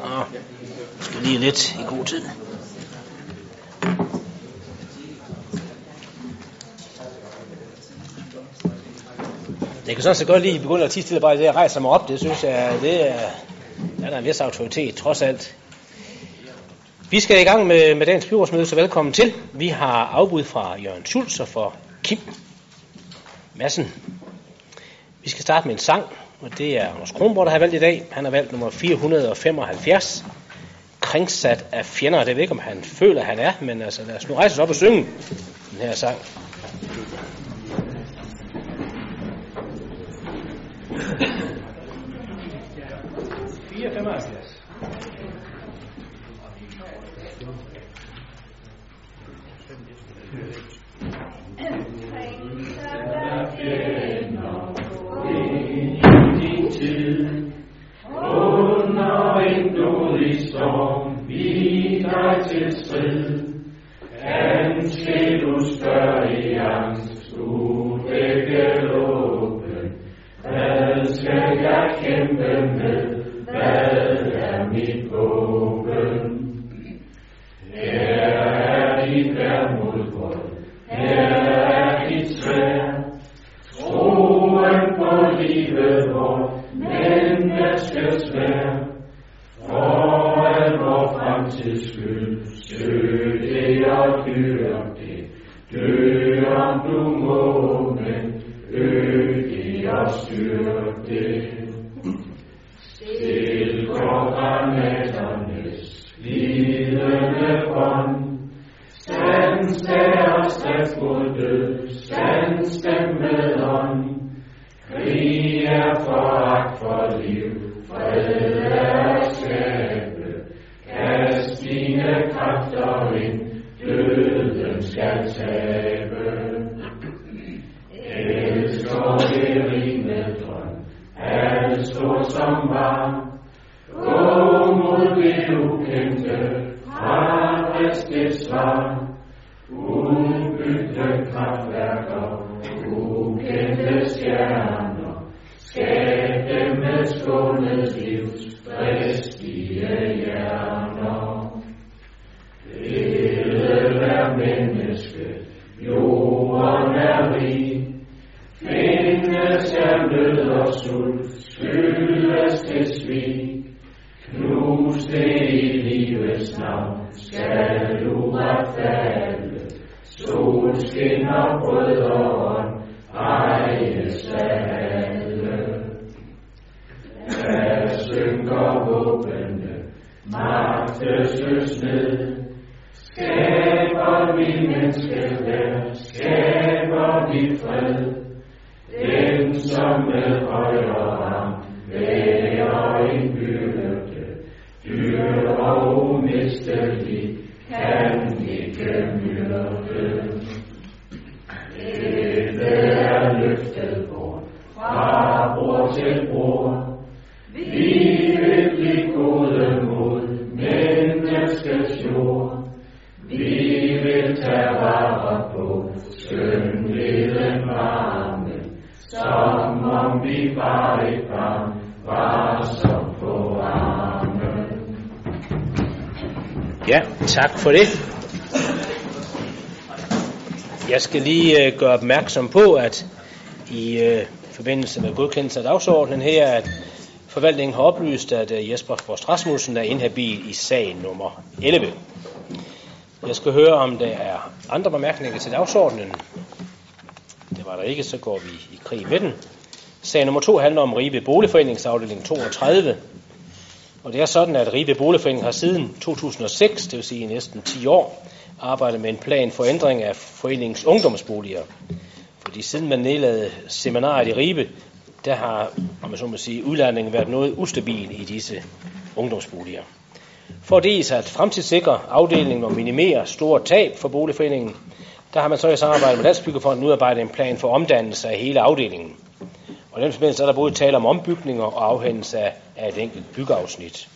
Nå, lige lidt i god tid. Jeg kan sådan set godt lide at begynde at tisse til bare det, jeg rejser mig op. Det synes jeg, det er, der er en vis autoritet, trods alt. Vi skal i gang med dagens byrådsmøde, så velkommen til. Vi har afbud fra Jørgen Schulz og fra Kim Madsen. Vi skal starte med en sang, og det er Anders Kronborg, der har valgt i dag. Han har valgt nummer 475, Kringsat af fjender. Det ved jeg ikke, om han føler, han er, men altså, lad os nu rejse os op og synge den her sang. Tak for det. Jeg skal lige gøre opmærksom på, at i forbindelse med godkendelse af dagsordenen her, at forvaltningen har oplyst, at Jesper Frost Rasmussen er inhabil i sag nummer 11. Jeg skal høre, om der er andre bemærkninger til dagsordenen. Det var der ikke, så går vi i krig med den. Sag nummer 2 handler om Ribe Boligforeningsafdeling 32. Og det er sådan, at Ribe Boligforening har siden 2006, det vil sige næsten 10 år, arbejdet med en plan for ændring af foreningens ungdomsboliger. Fordi siden man nedlagde seminaret i Ribe, der har, om man så må sige, udlejningen været noget ustabil i disse ungdomsboliger. For dels at fremtidssikre afdelingen og minimere store tab for boligforeningen, der har man så i samarbejde med Landsbyggefonden udarbejdet en plan for omdannelse af hele afdelingen. Og i den forbindelse er der både tale om ombygninger og afhændelse af et enkelt byggeafsnit.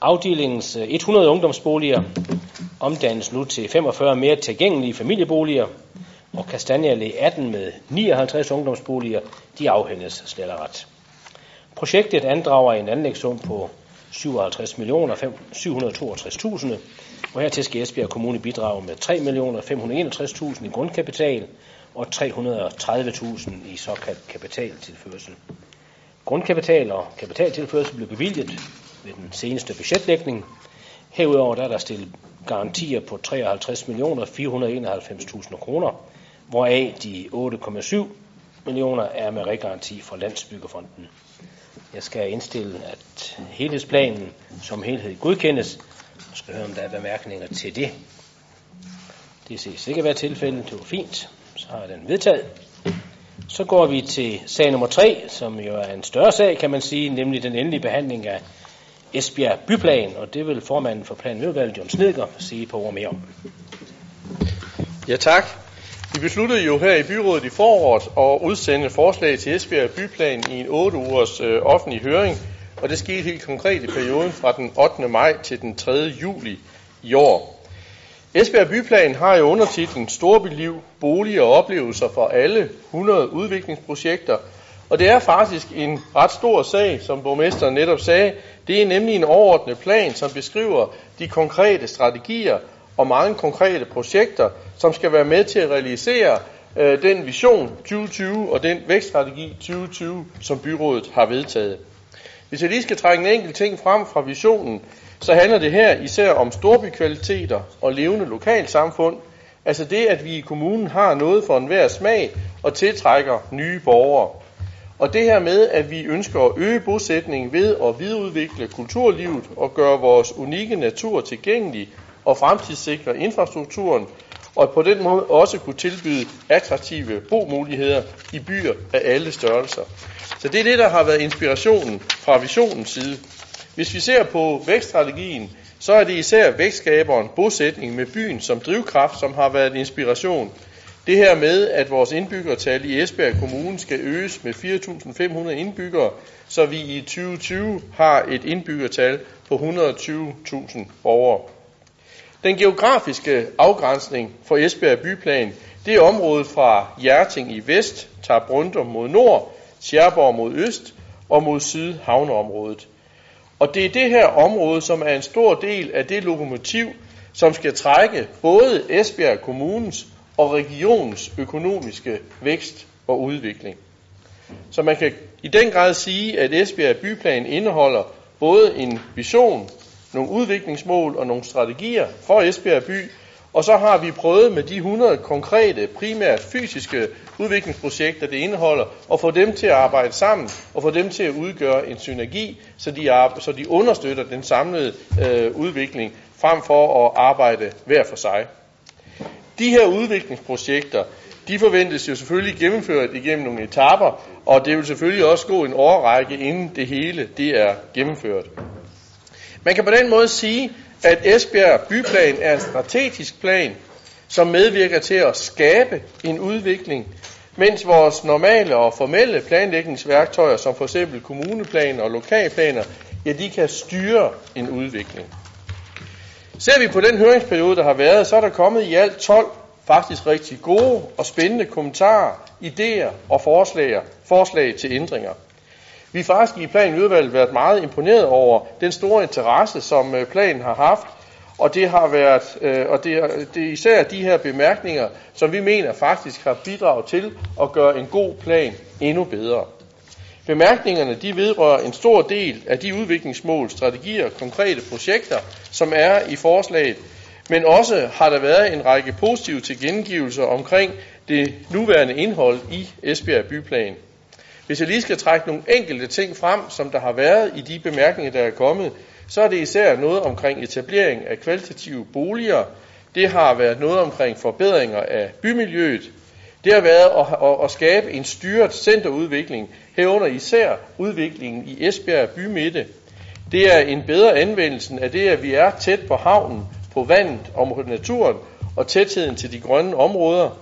Afdelingens 100 ungdomsboliger omdannes nu til 45 mere tilgængelige familieboliger, og Kastanjale 18 med 59 ungdomsboliger, de afhændes slætteret. Projektet andrager en anlægssum på 57.762.000, og hertil skal Esbjerg Kommune bidrage med 3.561.000 i grundkapital og 330.000 i såkaldt kapitaltilførsel. Grundkapital og kapitaltilførsel blev bevilget ved den seneste budgetlægning. Herudover er der stillet garantier på 53.491.000 kroner, hvoraf de 8,7 millioner er med regaranti fra Landsbyggefonden. Jeg skal indstille, at helhedsplanen som helhed godkendes. Jeg skal høre, om der er bemærkninger til det. Det ses ikke at være tilfældet. Det var fint. Så har den vedtaget. Så går vi til sag nummer 3, som jo er en større sag, kan man sige, nemlig den endelige behandling af Esbjerg Byplan, og det vil formanden for planudvalget, Jens Snedker, sige på ord mere om. Ja, tak. Vi besluttede jo her i byrådet i foråret at udsende forslag til Esbjerg Byplan i en 8-ugers offentlig høring, og det skete helt konkret i perioden fra den 8. maj til den 3. juli i år. Esbjerg Byplan har jo undertitlen Storbyliv, boliger og oplevelser for alle 100 udviklingsprojekter, og det er faktisk en ret stor sag, som borgmesteren netop sagde. Det er nemlig en overordnet plan, som beskriver de konkrete strategier og mange konkrete projekter, som skal være med til at realisere den vision 2020 og den vækststrategi 2020, som byrådet har vedtaget. Hvis jeg lige skal trække en enkelt ting frem fra visionen, så handler det her især om storbykvaliteter og levende lokalsamfund. Altså det, at vi i kommunen har noget for enhver smag og tiltrækker nye borgere. Og det her med, at vi ønsker at øge bosætningen ved at videreudvikle kulturlivet og gøre vores unikke natur tilgængelig og fremtidssikre infrastrukturen, og på den måde også kunne tilbyde attraktive bomuligheder i byer af alle størrelser. Så det er det, der har været inspirationen fra visionens side. Hvis vi ser på vækststrategien, så er det især vækstskaberen bosætning med byen som drivkraft, som har været inspiration. Det her med, at vores indbyggertal i Esbjerg Kommune skal øges med 4.500 indbyggere, så vi i 2020 har et indbyggertal på 120.000 borgere. Den geografiske afgrænsning for Esbjerg Byplan, det er området fra Hjerting i vest, Tarp mod nord, Tjæreborg mod øst og mod syd havneområdet. Og det er det her område, som er en stor del af det lokomotiv, som skal trække både Esbjerg Kommunes og regionens økonomiske vækst og udvikling. Så man kan i den grad sige, at Esbjerg Byplan indeholder både en vision, nogle udviklingsmål og nogle strategier for Esbjerg by, og så har vi prøvet med de 100 konkrete, primært fysiske udviklingsprojekter, det indeholder, at få dem til at arbejde sammen og få dem til at udgøre en synergi, så de understøtter den samlede udvikling, frem for at arbejde hver for sig. De her udviklingsprojekter, de forventes jo selvfølgelig gennemført igennem nogle etaper, og det vil selvfølgelig også gå en årrække, inden det hele det er gennemført. Man kan på den måde sige, at Esbjerg Byplan er en strategisk plan, som medvirker til at skabe en udvikling, mens vores normale og formelle planlægningsværktøjer, som f.eks. kommuneplaner og lokalplaner, ja, de kan styre en udvikling. Ser vi på den høringsperiode, der har været, så er der kommet i alt 12 faktisk rigtig gode og spændende kommentarer, idéer og forslag til ændringer. Vi har faktisk i planudvalget været meget imponeret over den store interesse, som planen har haft, og det er især de her bemærkninger, som vi mener faktisk har bidraget til at gøre en god plan endnu bedre. Bemærkningerne de vedrører en stor del af de udviklingsmål, strategier og konkrete projekter, som er i forslaget, men også har der været en række positive tilkendegivelser omkring det nuværende indhold i Esbjerg Byplan. Hvis jeg lige skal trække nogle enkelte ting frem, som der har været i de bemærkninger, der er kommet, så er det især noget omkring etablering af kvalitative boliger. Det har været noget omkring forbedringer af bymiljøet. Det har været at skabe en styret centerudvikling, herunder især udviklingen i Esbjerg Bymitte. Det er en bedre anvendelse af det, at vi er tæt på havnen, på vandet og på naturen og tætheden til de grønne områder.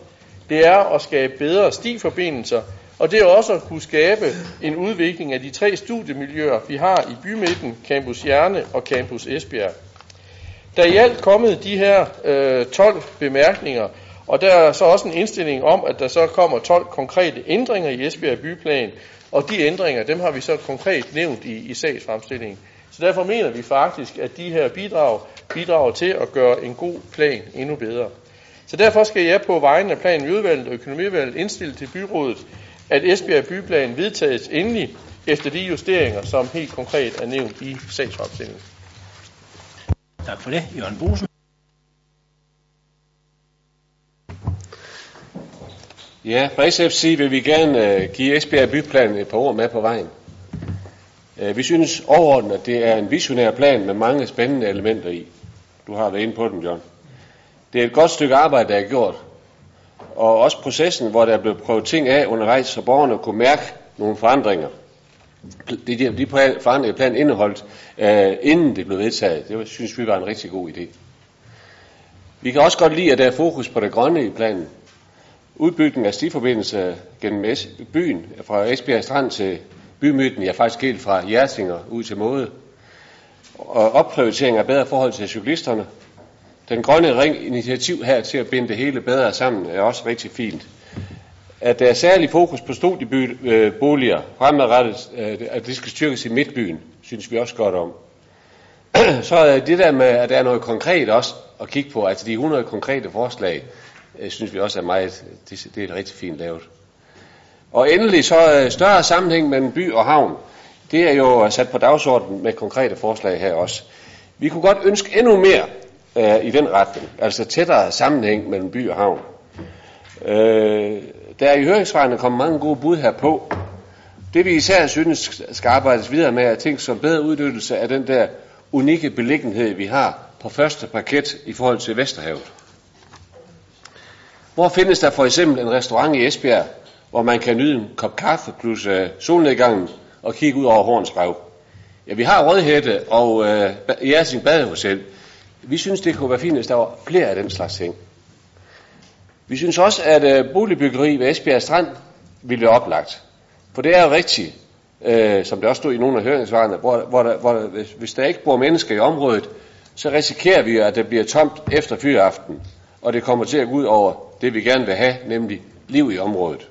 Det er at skabe bedre stiforbindelser, og det er også at kunne skabe en udvikling af de 3 studiemiljøer, vi har i bymidten, Campus Jerne og Campus Esbjerg. Der er i alt kommet de her 12 bemærkninger, Og der er så også en indstilling om, at der så kommer 12 konkrete ændringer i Esbjerg Byplan, og de ændringer, dem har vi så konkret nævnt i sagsfremstillingen. Så derfor mener vi faktisk, at de her bidrag bidrager til at gøre en god plan endnu bedre. Så derfor skal jeg på vegne af planen i udvalget og økonomiudvalget indstille til byrådet, at Esbjerg Byplan vedtages endelig efter de justeringer, som helt konkret er nævnt i sagsfremstillingen. Tak for det, Jørgen Bosen. Ja, fra SFC vil vi gerne give Esbjerg Byplan et par ord med på vejen. Vi synes overordnet, at det er en visionær plan med mange spændende elementer i. Du har været inde på den, John. Det er et godt stykke arbejde, der er gjort. Og også processen, hvor der er blevet prøvet ting af undervejs, så borgerne kunne mærke nogle forandringer. De forandringer plan indeholdt, inden det blev vedtaget. Det synes vi var en rigtig god idé. Vi kan også godt lide, at der er fokus på det grønne i planen. Udbygningen af stiforbindelser gennem byen fra Esbjerg Strand til bymidten, ja faktisk helt fra Hjerting ud til Måde. Og opprioritering af bedre forhold til cyklisterne. Den grønne ring-initiativ her til at binde det hele bedre sammen er også rigtig fint. At der er særlig fokus på studieboliger fremadrettet, at det skal styrkes i midtbyen, synes vi også godt om. Så er det der med, at der er noget konkret også at kigge på, altså de 100 konkrete forslag, synes vi også er meget, det er rigtig fint lavet. Og endelig så større sammenhæng mellem by og havn. Det er jo sat på dagsordenen med konkrete forslag her også. Vi kunne godt ønske endnu mere i den retning, altså tættere sammenhæng mellem by og havn. Der er i høringsvarene kommet mange gode bud herpå. Det vi især synes skal arbejdes videre med er ting som bedre udnyttelse af den der unikke beliggenhed, vi har på første parket i forhold til Vesterhavet. Hvor findes der for eksempel en restaurant i Esbjerg, hvor man kan nyde en kop kaffe plus solnedgangen og kigge ud over Horns Rev? Ja, vi har Rødhætte og Hjerting Badehotel. Vi synes, det kunne være fint, hvis der var flere af den slags ting. Vi synes også, at boligbyggeri ved Esbjerg Strand ville være oplagt. For det er jo rigtigt, som det også stod i nogle af høringsvarene, hvor der, hvis der ikke bor mennesker i området, så risikerer vi, at det bliver tomt efter fyraften. Og det kommer til at gå ud over det, vi gerne vil have, nemlig liv i området.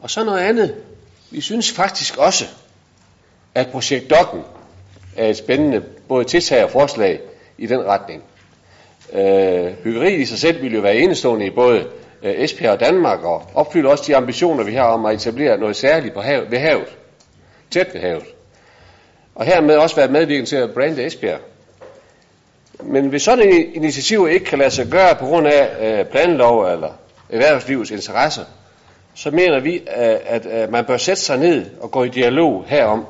Og så noget andet. Vi synes faktisk også, at projekt Doggen er et spændende både tiltag og forslag i den retning. Byggeriet i sig selv vil jo være enestående i både Esbjerg og Danmark, og opfylder også de ambitioner, vi har om at etablere noget særligt på havet, ved havet, tæt ved havet. Og hermed også være medvirkende til at brande Esbjerg. Men hvis sådan et initiativ ikke kan lade sig gøre på grund af planlov eller erhvervslivets interesser, så mener vi, at man bør sætte sig ned og gå i dialog herom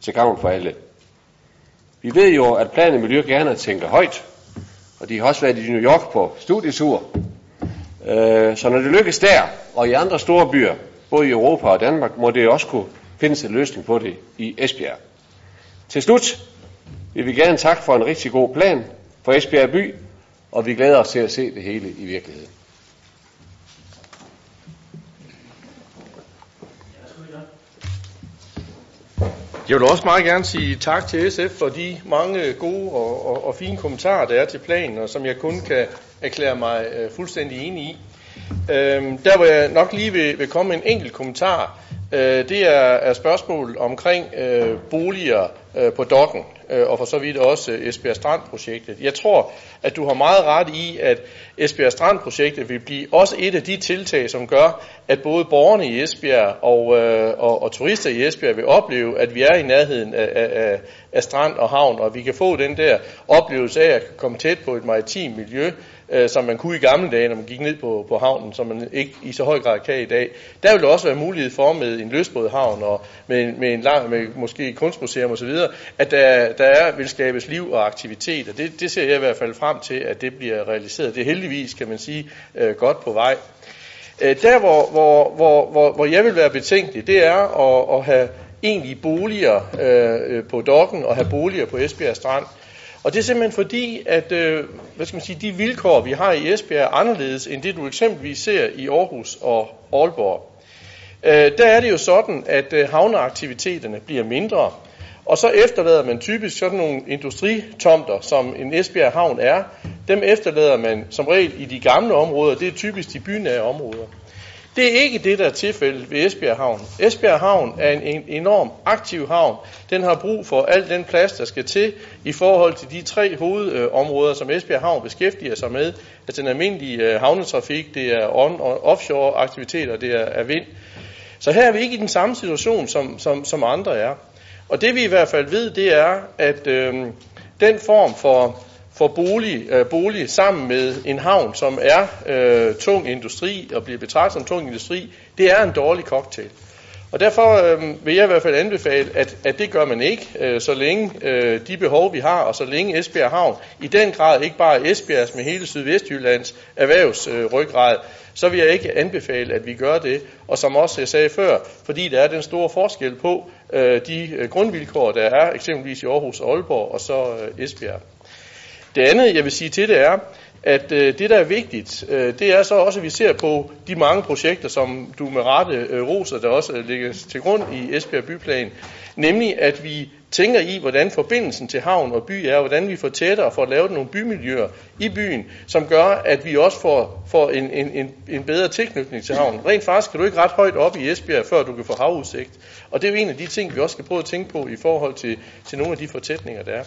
til gavn for alle. Vi ved jo, at plan- og miljø gerne tænker højt, og de har også været i New York på studietur. Så når det lykkes der og i andre store byer, både i Europa og Danmark, må det også kunne findes en løsning på det i Esbjerg. Til slut vil vi gerne takke for en rigtig god plan for Esbjerg by, og vi glæder os til at se det hele i virkeligheden. Jeg vil også meget gerne sige tak til SF for de mange gode og fine kommentarer, der er til planen, og som jeg kun kan erklære mig fuldstændig enig i. Der hvor jeg nok lige vil komme med en enkelt kommentar, det er spørgsmålet omkring boliger på Doggen, og for så vidt også Esbjerg Strand-projektet. Jeg tror, at du har meget ret i, at Esbjerg Strand-projektet vil blive også et af de tiltag, som gør, at både borgerne i Esbjerg og turister i Esbjerg vil opleve, at vi er i nærheden af strand og havn, og vi kan få den der oplevelse af at komme tæt på et maritimt miljø, som man kunne i gamle dage, når man gik ned på havnen, som man ikke i så høj grad kan i dag. Der vil der også være mulighed for med en løsbådhavn og med måske et kunstmuseum osv., at der vil skabes liv og aktivitet, og det ser jeg i hvert fald frem til, at det bliver realiseret. Det er heldigvis, kan man sige, godt på vej. Der, hvor jeg vil være betænkelig, det er at have egentlig boliger på Doggen og have boliger på Esbjerg Strand. Og det er simpelthen fordi, at de vilkår, vi har i Esbjerg, er anderledes end det, du eksempelvis ser i Aarhus og Aalborg. Der er det jo sådan, at havneaktiviteterne bliver mindre, Og så efterlader man typisk sådan nogle industritomter, som en Esbjerg Havn er. Dem efterlader man som regel i de gamle områder. Det er typisk de bynære områder. Det er ikke det, der er tilfældet ved Esbjerg Havn. Esbjerg Havn er en enorm aktiv havn. Den har brug for al den plads, der skal til i forhold til de tre hovedområder, som Esbjerg Havn beskæftiger sig med. Altså den almindelige havnetrafik, det er on- og offshore-aktiviteter, det er vind. Så her er vi ikke i den samme situation, som andre er. Og det vi i hvert fald ved, det er, at den form for bolig sammen med en havn, som er tung industri og bliver betragtet som tung industri, det er en dårlig cocktail. Og derfor vil jeg i hvert fald anbefale, at det gør man ikke, så længe de behov, vi har, og så længe Esbjerg Havn i den grad ikke bare Esbjergs, men hele Sydvestjyllands erhvervsryggrad, så vil jeg ikke anbefale, at vi gør det. Og som også jeg sagde før, fordi der er den store forskel på de grundvilkår, der er eksempelvis i Aarhus og Aalborg, og så Esbjerg. Det andet, jeg vil sige til det er, at det, der er vigtigt, det er så også, at vi ser på de mange projekter, som du med rette roser, der også ligger til grund i Esbjerg Byplan, nemlig at vi tænker i, hvordan forbindelsen til havn og by er, hvordan vi får tættere for at lave nogle bymiljøer i byen, som gør, at vi også får en bedre tilknytning til havnen. Rent faktisk kan du ikke ret højt op i Esbjerg, før du kan få havudsigt. Og det er jo en af de ting, vi også skal prøve at tænke på i forhold til nogle af de fortætninger, der er.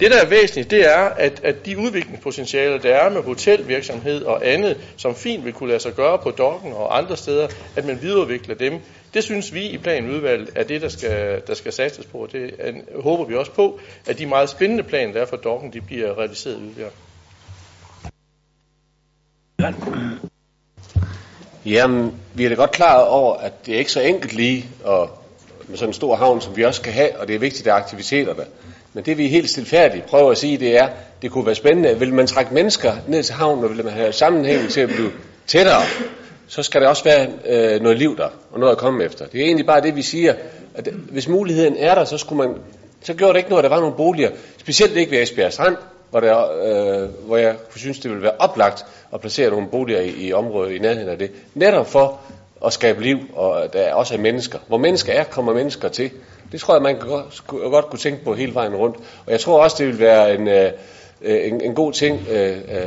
Det, der er væsentligt, det er, at de udviklingspotentialer, der er med hotelvirksomhed og andet, som fint vil kunne lade sig gøre på Dongen og andre steder, at man videreudvikler dem. Det synes vi i planudvalget er det, der skal satses på, og det håber vi også på, at de meget spændende planer, der er for Dongen, de bliver realiseret yderligere. Jamen, vi er da godt klar over, at det er ikke så enkelt lige at, med sådan en stor havn, som vi også skal have, og det er vigtigt, at aktiviteter der. Men det vi helt stilfærdigt prøver at sige, det er, det kunne være spændende. Vil man trække mennesker ned til havnen, og vil man have sammenhængen til at blive tættere, så skal der også være noget liv der, og noget at komme efter. Det er egentlig bare det, vi siger, at hvis muligheden er der, så gjorde det ikke noget, at der var nogle boliger. Specielt ikke ved Esbjerg Strand, hvor jeg synes, det ville være oplagt at placere nogle boliger i området i nærheden af det. Netop for at skabe liv, og der også er mennesker. Hvor mennesker er, kommer mennesker til. Det tror jeg, man godt kunne tænke på hele vejen rundt. Og jeg tror også, det ville være en god ting.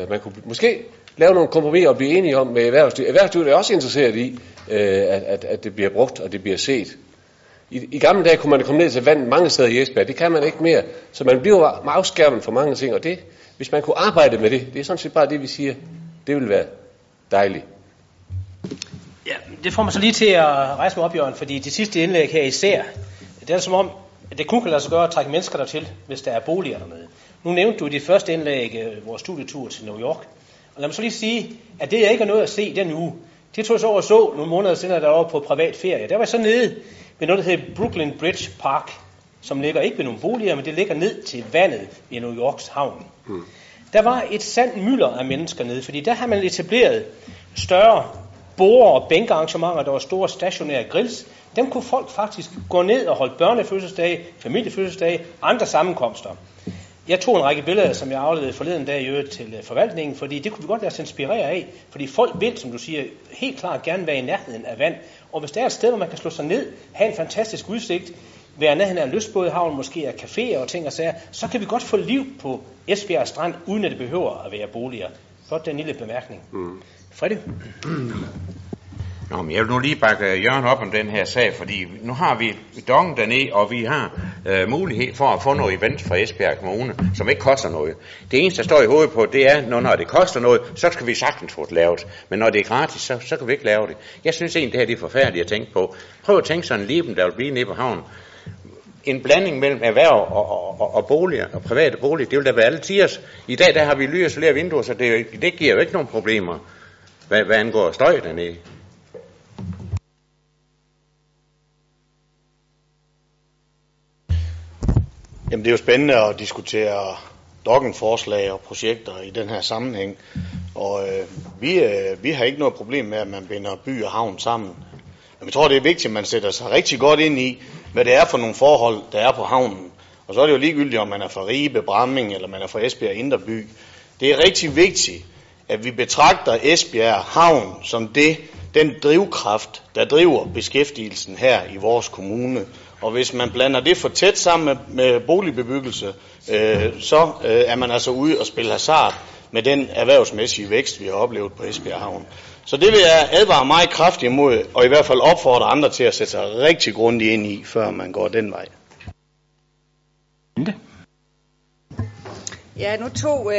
Man kunne måske lave nogle kompromiser og blive enige om med erhvervslivet. Erhvervslivet er også interesseret i, at det bliver brugt, og det bliver set. I gamle dage kunne man komme ned til vand mange steder i Esbjerg. Det kan man ikke mere. Så man bliver afskærmet for mange ting. Og det, hvis man kunne arbejde med det, det er sådan set bare det, vi siger. Det ville være dejligt. Ja, det får mig så lige til at rejse mig op, Jørgen, fordi det sidste indlæg her især, det er som om, at det kun kan lade sig gøre at trække mennesker dertil, hvis der er boliger dernede. Nu nævnte du i dit første indlæg vores studietur til New York, og lad mig så lige sige, at det jeg ikke er nået at se den uge, det tog jeg så over og så nogle måneder senere derovre på privat ferie. Der var jeg så nede ved noget, der hedder Brooklyn Bridge Park, som ligger ikke ved nogle boliger, men det ligger ned til vandet i New Yorks havn. Der var et sandt mylder af mennesker nede, fordi der har man etableret større borer og bænkearrangementer, der var store stationære grills. Dem kunne folk faktisk gå ned og holde børnefødselsdage, familiefødselsdage, andre sammenkomster. Jeg tog en række billeder, som jeg afledede forleden dag i øvrigt til forvaltningen, fordi det kunne vi godt lade os inspirere af, fordi folk vil, som du siger, helt klart gerne være i nærheden af vand. Og hvis der er et sted, hvor man kan slå sig ned, have en fantastisk udsigt, være nærheden af lystbådehavn, måske af caféer og ting og sager, så kan vi godt få liv på Esbjerg Strand, uden at det behøver at være boliger. Godt den lille bemærkning. Fredde? Nå, men jeg vil nu lige bakke Jørgen op om den her sag, fordi nu har vi Dong dernede, og vi har mulighed for at få noget event fra Esbjerg Kommune, som ikke koster noget. Det eneste, der står i hovedet på, det er, når det koster noget, så skal vi sagtens få det lavet. Men når det er gratis, så kan vi ikke lave det. Jeg synes egentlig, det her det er forfærdeligt at tænke på. Prøv at tænke sådan en liben, der vil blive nede på havnen. En blanding mellem erhverv og boliger, og private boliger, det vil da være alle tiers. I dag, der har vi lyrisolerede vinduer, så det giver jo ikke nogen problemer, hvad angår støj dernede. Jamen det er jo spændende at diskutere Doggen-forslag og projekter i den her sammenhæng, og vi har ikke noget problem med, at man binder by og havn sammen. Men jeg tror, det er vigtigt, at man sætter sig rigtig godt ind i, hvad det er for nogle forhold, der er på havnen. Og så er det jo ligegyldigt, om man er fra Ribe, Bramming eller man er fra Esbjerg Inderby. Det er rigtig vigtigt, at vi betragter Esbjerg Havn som det, den drivkraft, der driver beskæftigelsen her i vores kommune. Og hvis man blander det for tæt sammen med boligbebyggelse, så er man altså ude og spille hasard med den erhvervsmæssige vækst, vi har oplevet på Esbjerg Havn. Så det vil jeg advare meget kraftigt imod, og i hvert fald opfordre andre til at sætte sig rigtig grundigt ind i, før man går den vej. Ja, nu tog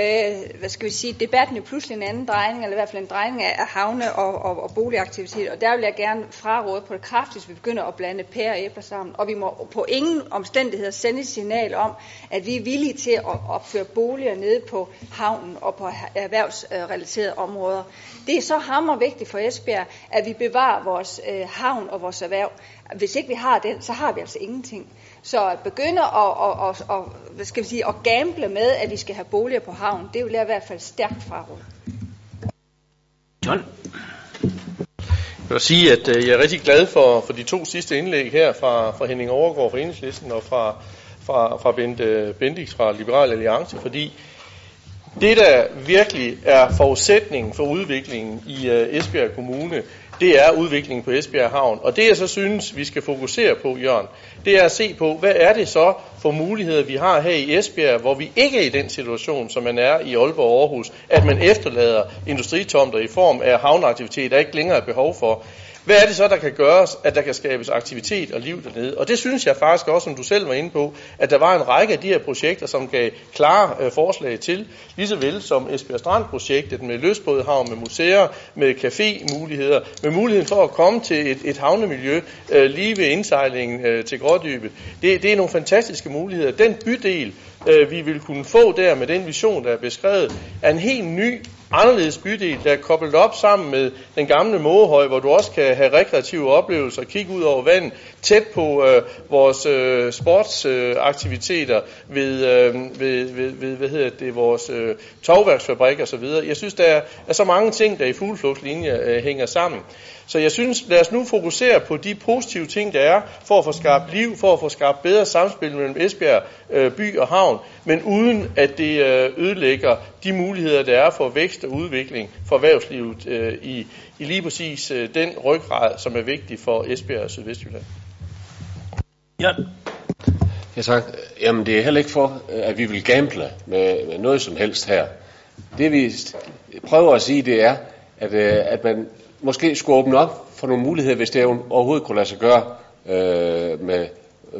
debatten jo pludselig en anden drejning, eller i hvert fald en drejning af havne og boligaktivitet, og der vil jeg gerne fraråde på det kraftigste, vi begynder at blande pære og æbler sammen, og vi må på ingen omstændigheder sende et signal om, at vi er villige til at opføre boliger nede på havnen og på erhvervsrelaterede områder. Det er så hammervigtigt for Esbjerg, at vi bevarer vores havn og vores erhverv. Hvis ikke vi har den, så har vi altså ingenting. Så at begynde at gamble med, at vi skal have boliger på havn, det vil jeg i hvert fald stærkt fraråd. John? Jeg vil sige, at jeg er rigtig glad for de to sidste indlæg her fra Henning Overgaard fra Enhedslisten og fra Bendix fra Liberal Alliance, fordi det, der virkelig er forudsætningen for udviklingen i Esbjerg Kommune, det er udviklingen på Esbjerg Havn. Og det, jeg så synes, vi skal fokusere på, Jørgen, det er at se på, hvad er det så for muligheder, vi har her i Esbjerg, hvor vi ikke er i den situation, som man er i Aalborg og Aarhus, at man efterlader industritomter i form af havneaktivitet, der ikke længere er behov for. Hvad er det så, der kan gøres, at der kan skabes aktivitet og liv dernede? Og det synes jeg faktisk også, som du selv var inde på, at der var en række af de her projekter, som gav klare forslag til, lige så vel som Esbjerg Strand-projektet med løsbådehavn, med museer, med cafémuligheder, med muligheden for at komme til et havnemiljø lige ved indsejlingen til Grådybet. Det er nogle fantastiske muligheder. Den bydel, vi vil kunne få der med den vision, der er beskrevet, er en helt ny, anderledes bydel, der er koblet op sammen med den gamle Mågehøj, hvor du også kan have rekreative oplevelser, kigge ud over vandet, tæt på vores sportsaktiviteter ved vores tovværksfabrik og så videre. Jeg synes, der er så mange ting, der i fugleflugtslinje hænger sammen. Så jeg synes, lad os nu fokusere på de positive ting, der er, for at få skabt liv, for at få skabt bedre samspil mellem Esbjerg by og havn, men uden at det ødelægger de muligheder, der er for vækst og udvikling for erhvervslivet i lige præcis den ryggrad, som er vigtig for Esbjerg og Sydvestjylland. Jørgen? Ja, tak. Jamen, det er heller ikke for, at vi vil gamble med noget som helst her. Det vi prøver at sige, det er, at man måske skulle åbne op for nogle muligheder, hvis det overhovedet kunne lade sig gøre.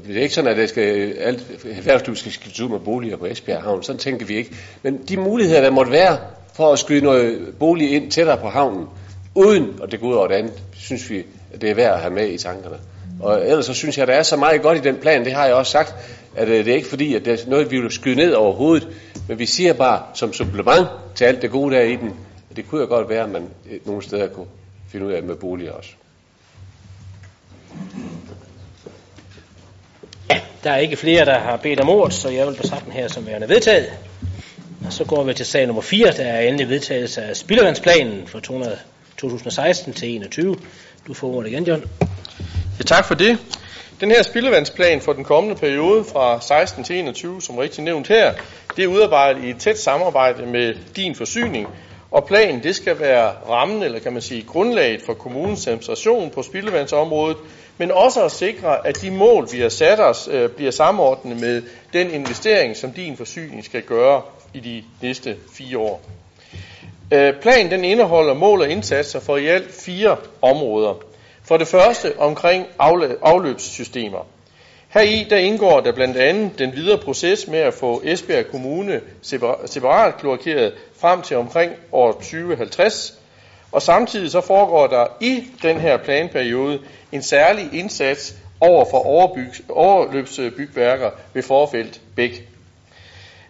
Det er ikke sådan, at erhvervslivet skal skifte ud med boliger på Esbjerg Havn. Sådan tænker vi ikke. Men de muligheder, der måtte være for at skyde noget bolig ind tættere på havnen, uden at det går ud over det andet, synes vi, at det er værd at have med i tankerne. Og ellers så synes jeg, at der er så meget godt i den plan, det har jeg også sagt, at det er ikke fordi, at det er noget, vi vil skyde ned overhovedet, men vi siger bare som supplement til alt det gode, der er i den, at det kunne jo godt være, at man nogle steder kunne finde ud af med boliger også. Ja, der er ikke flere, der har bedt om ordet, så jeg vil betragte den her som værende vedtaget. Og så går vi til sag nummer 4, der er endelig vedtagelse af spildevandsplanen fra 2016 til 2021. Du får ordet igen, John. Ja, tak for det. Den her spildevandsplan for den kommende periode fra 16 til 21, som rigtig nævnt her, det er udarbejdet i et tæt samarbejde med Din Forsyning. Og planen, det skal være rammen, eller kan man sige grundlaget for kommunens administration på spildevandsområdet, men også at sikre, at de mål, vi har sat os, bliver samordnet med den investering, som Din Forsyning skal gøre i de næste 4 år. Planen den indeholder mål og indsatser for i alt 4 områder. For det første omkring afløbssystemer. Heri der indgår der blandt andet den videre proces med at få Esbjerg Kommune separat kloakeret frem til omkring år 2050. Og samtidig så foregår der i den her planperiode en særlig indsats over for overløbsbygværker ved Forfæld Bæk.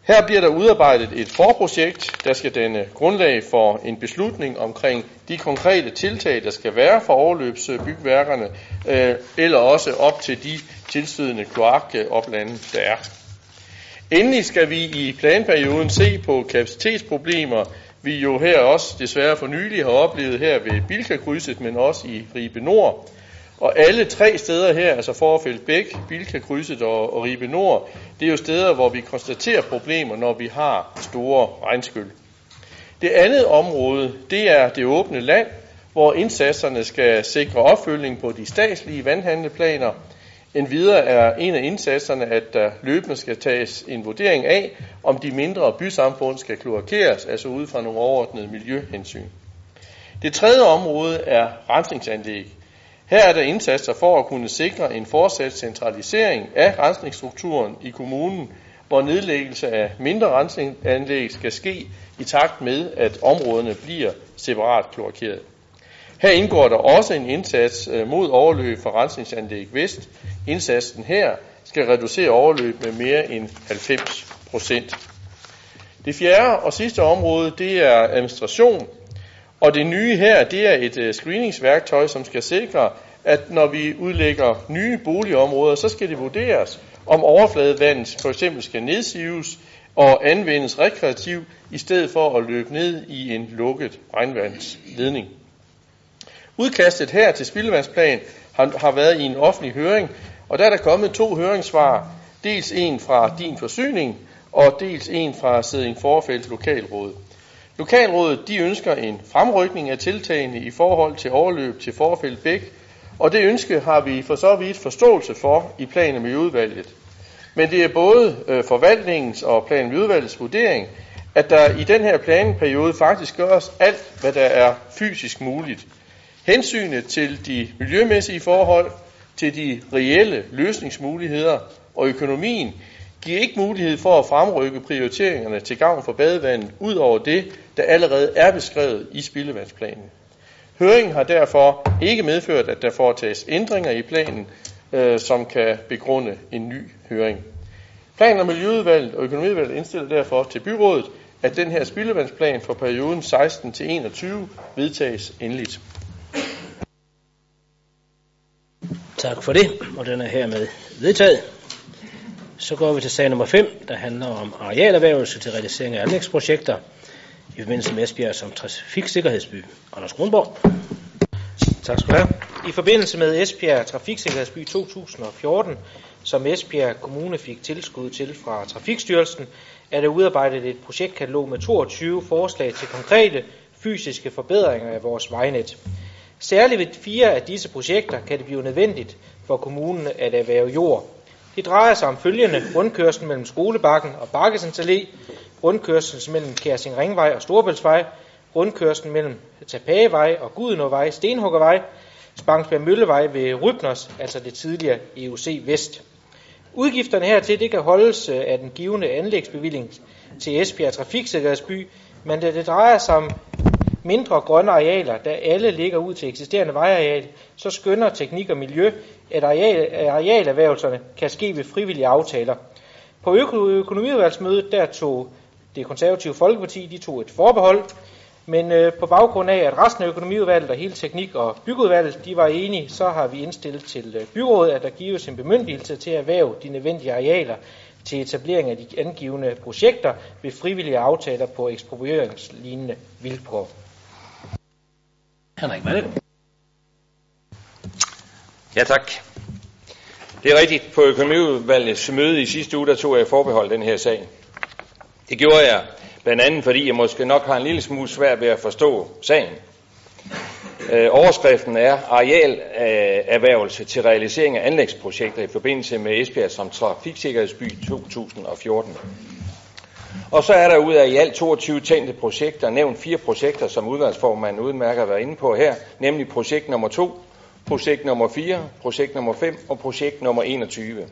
Her bliver der udarbejdet et forprojekt, der skal danne grundlag for en beslutning omkring de konkrete tiltag, der skal være for overløbsbygværkerne, eller også op til de tilstødende kloakoplande, der er. Endelig skal vi i planperioden se på kapacitetsproblemer, vi jo her også desværre for nylig har oplevet her ved Bilkakrydset, men også i Ribe Nord. Og alle 3 steder her, altså Forfæld Bæk, Bilkakrydset og Ribe Nord, det er jo steder, hvor vi konstaterer problemer, når vi har store regnskyld. Det andet område, det er det åbne land, hvor indsatserne skal sikre opfølgning på de statslige vandhandleplaner. Endvidere er en af indsatserne, at der løbende skal tages en vurdering af, om de mindre bysamfund skal kloakeres, altså ud fra nogle overordnede miljøhensyn. Det tredje område er rensningsanlæg. Her er der indsatser for at kunne sikre en fortsat centralisering af rensningsstrukturen i kommunen, hvor nedlæggelse af mindre rensningsanlæg skal ske i takt med, at områderne bliver separat kloakeret. Her indgår der også en indsats mod overløb fra rensningsanlæg Vest. Indsatsen her skal reducere overløb med mere end 90%. Det fjerde og sidste område, det er administration. Og det nye her, det er et screeningsværktøj, som skal sikre, at når vi udlægger nye boligområder, så skal det vurderes, om overfladevandet for eksempel skal nedsives og anvendes rekreativt, i stedet for at løbe ned i en lukket regnvandsledning. Udkastet her til spildevandsplan har været i en offentlig høring, og der er der kommet to høringssvar, dels en fra Din Forsyning, og dels en fra Sædding Forfælds Lokalråd. Lokalrådet de ønsker en fremrykning af tiltagene i forhold til overløb til Forfæld Bæk, og det ønske har vi for så vidt forståelse for i plan- og miljøudvalget. Men det er både forvaltningens og plan- og miljøudvalgets vurdering, at der i den her planperiode faktisk gøres alt, hvad der er fysisk muligt. Hensynet til de miljømæssige forhold, til de reelle løsningsmuligheder og økonomien giver ikke mulighed for at fremrykke prioriteringerne til gavn for badevandet ud over det, der allerede er beskrevet i spildevandsplanen. Høringen har derfor ikke medført, at der foretages ændringer i planen, som kan begrunde en ny høring. Planen om Miljøudvalget og Økonomiudvalget indstiller derfor til byrådet, at den her spildevandsplan for perioden 16-21 vedtages endeligt. Tak for det, og den er hermed vedtaget. Så går vi til sag nummer 5, der handler om arealerhvervelse til realisering af anlægsprojekter i forbindelse med Esbjerg som trafiksikkerhedsby. Anders Kronborg. Tak skal du have. I forbindelse med Esbjerg Trafiksikkerhedsby 2014, som Esbjerg Kommune fik tilskud til fra Trafikstyrelsen, er der udarbejdet et projektkatalog med 22 forslag til konkrete fysiske forbedringer af vores vejnet. Særligt ved 4 af disse projekter kan det blive nødvendigt for kommunen at erhverve jord. Det drejer sig om følgende: rundkørslen mellem Skolebakken og Bakkesens Allé, rundkørslen mellem Kærsing Ringvej og Storebæltsvej, rundkørslen mellem Tapagevej og Gudenåvej, Stenhuggervej, Spangsberg Møllevej ved Rybners, altså det tidligere EUC Vest. Udgifterne hertil det kan holdes af den givende anlægsbevilling til Esbjerg Trafiksikkerhedsby, men det drejer sig om mindre grønne arealer, der alle ligger ud til eksisterende vejareal, så skønner teknik og miljø, at arealerhvervelserne kan ske ved frivillige aftaler. På økonomiudvalgsmødet der tog det konservative Folkeparti et forbehold, men på baggrund af, at resten af økonomiudvalget og hele teknik- og byggeudvalget de var enige, så har vi indstillet til byrådet, at der gives en bemyndigelse til at erhverve de nødvendige arealer til etablering af de angivne projekter ved frivillige aftaler på eksproprieringslignende vilkår. Henrik Madsen. Ja, tak. Det er rigtigt. På økonomiudvalgets møde i sidste uge, der tog jeg forbehold den her sag. Det gjorde jeg blandt andet, fordi jeg måske nok har en lille smule svært ved at forstå sagen. Overskriften er arealerhvervelse til realisering af anlægsprojekter i forbindelse med Esbjerg som trafiksikkerhedsby 2014. Og så er der ud af i alt 22 tænkte projekter nævnt 4 projekter, som udvalgsformanden udmærker at være inde på her, nemlig projekt nummer 2, projekt nummer 4, projekt nummer 5 og projekt nummer 21.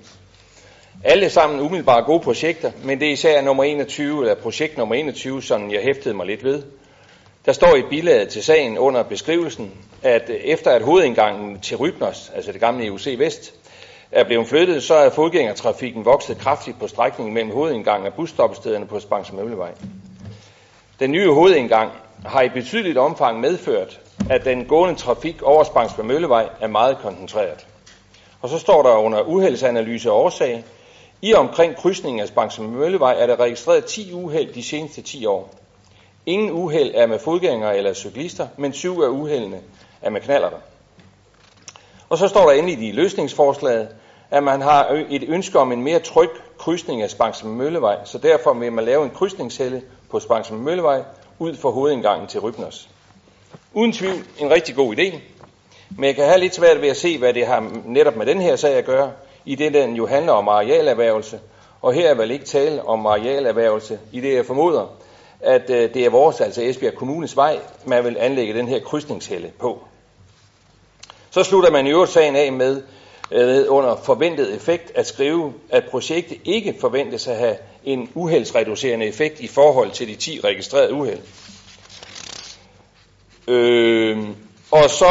Alle sammen umiddelbart gode projekter, men det er især projekt nummer 21, som jeg hæftede mig lidt ved. Der står i bilaget til sagen under beskrivelsen, at efter at hovedindgangen til Rybners, altså det gamle EUC Vest, er blevet flyttet, så er fodgængertrafikken vokset kraftigt på strækningen mellem hovedindgangen og busstoppestederne på Spangsberg Møllevej. Den nye hovedindgang har i betydeligt omfang medført, at den gående trafik over Spangsberg Møllevej er meget koncentreret. Og så står der under uheldsanalyse og årsag, i omkring krydsningen af Spangsberg Møllevej er der registreret 10 uheld de seneste 10 år. Ingen uheld er med fodgængere eller cyklister, men 7 af uheldene er med knallerter. Og så står der endelig i løsningsforslaget, at man har et ønske om en mere tryg krydsning af Spangsberg Møllevej, så derfor vil man lave en krydsningshelle på Spangsberg Møllevej ud for hovedindgangen til Rybners. Uden tvivl en rigtig god idé, men jeg kan have lidt svært ved at se, hvad det har netop med den her sag at gøre, i det den jo handler om arealerhvervelse, og her er vel ikke tale om arealerhvervelse, i det jeg formoder, at det er vores, altså Esbjerg Kommunes vej, man vil anlægge den her krydsningshælde på. Så slutter man i øvrigt sagen af med, under forventet effekt, at skrive, at projektet ikke forventes at have en uheldsreducerende effekt i forhold til de 10 registrerede uheld. Og så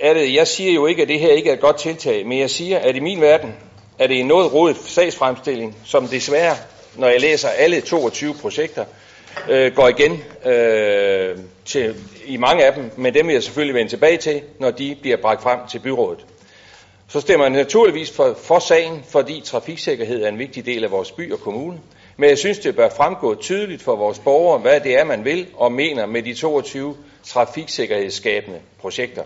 er det, jeg siger jo ikke, at det her ikke er et godt tiltag, men jeg siger, at i min verden er det en noget rodet sagsfremstilling, som desværre, når jeg læser alle 22 projekter, går igen til, i mange af dem, men dem vil jeg selvfølgelig vende tilbage til, når de bliver bragt frem til byrådet. Så stemmer jeg naturligvis for sagen, fordi trafiksikkerhed er en vigtig del af vores by og kommune, men jeg synes, det bør fremgå tydeligt for vores borgere, hvad det er, man vil og mener med de 22 trafiksikkerhedsskabende projekter.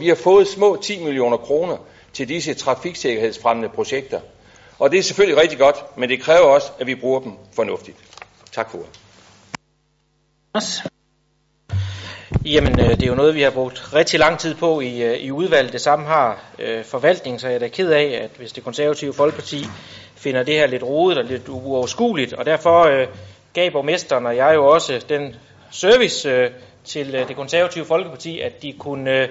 Vi har fået små 10 millioner kroner til disse trafiksikkerhedsfremmende projekter, og det er selvfølgelig rigtig godt, men det kræver også, at vi bruger dem fornuftigt. Tak for det. Jamen, det er jo noget, vi har brugt rigtig lang tid på i udvalget. Det samme har forvaltningen, så jeg er da ked af, at hvis det konservative Folkeparti finder det her lidt rodet og lidt uoverskueligt, og derfor gav borgmesteren og jeg jo også den service til det konservative Folkeparti, at de kunne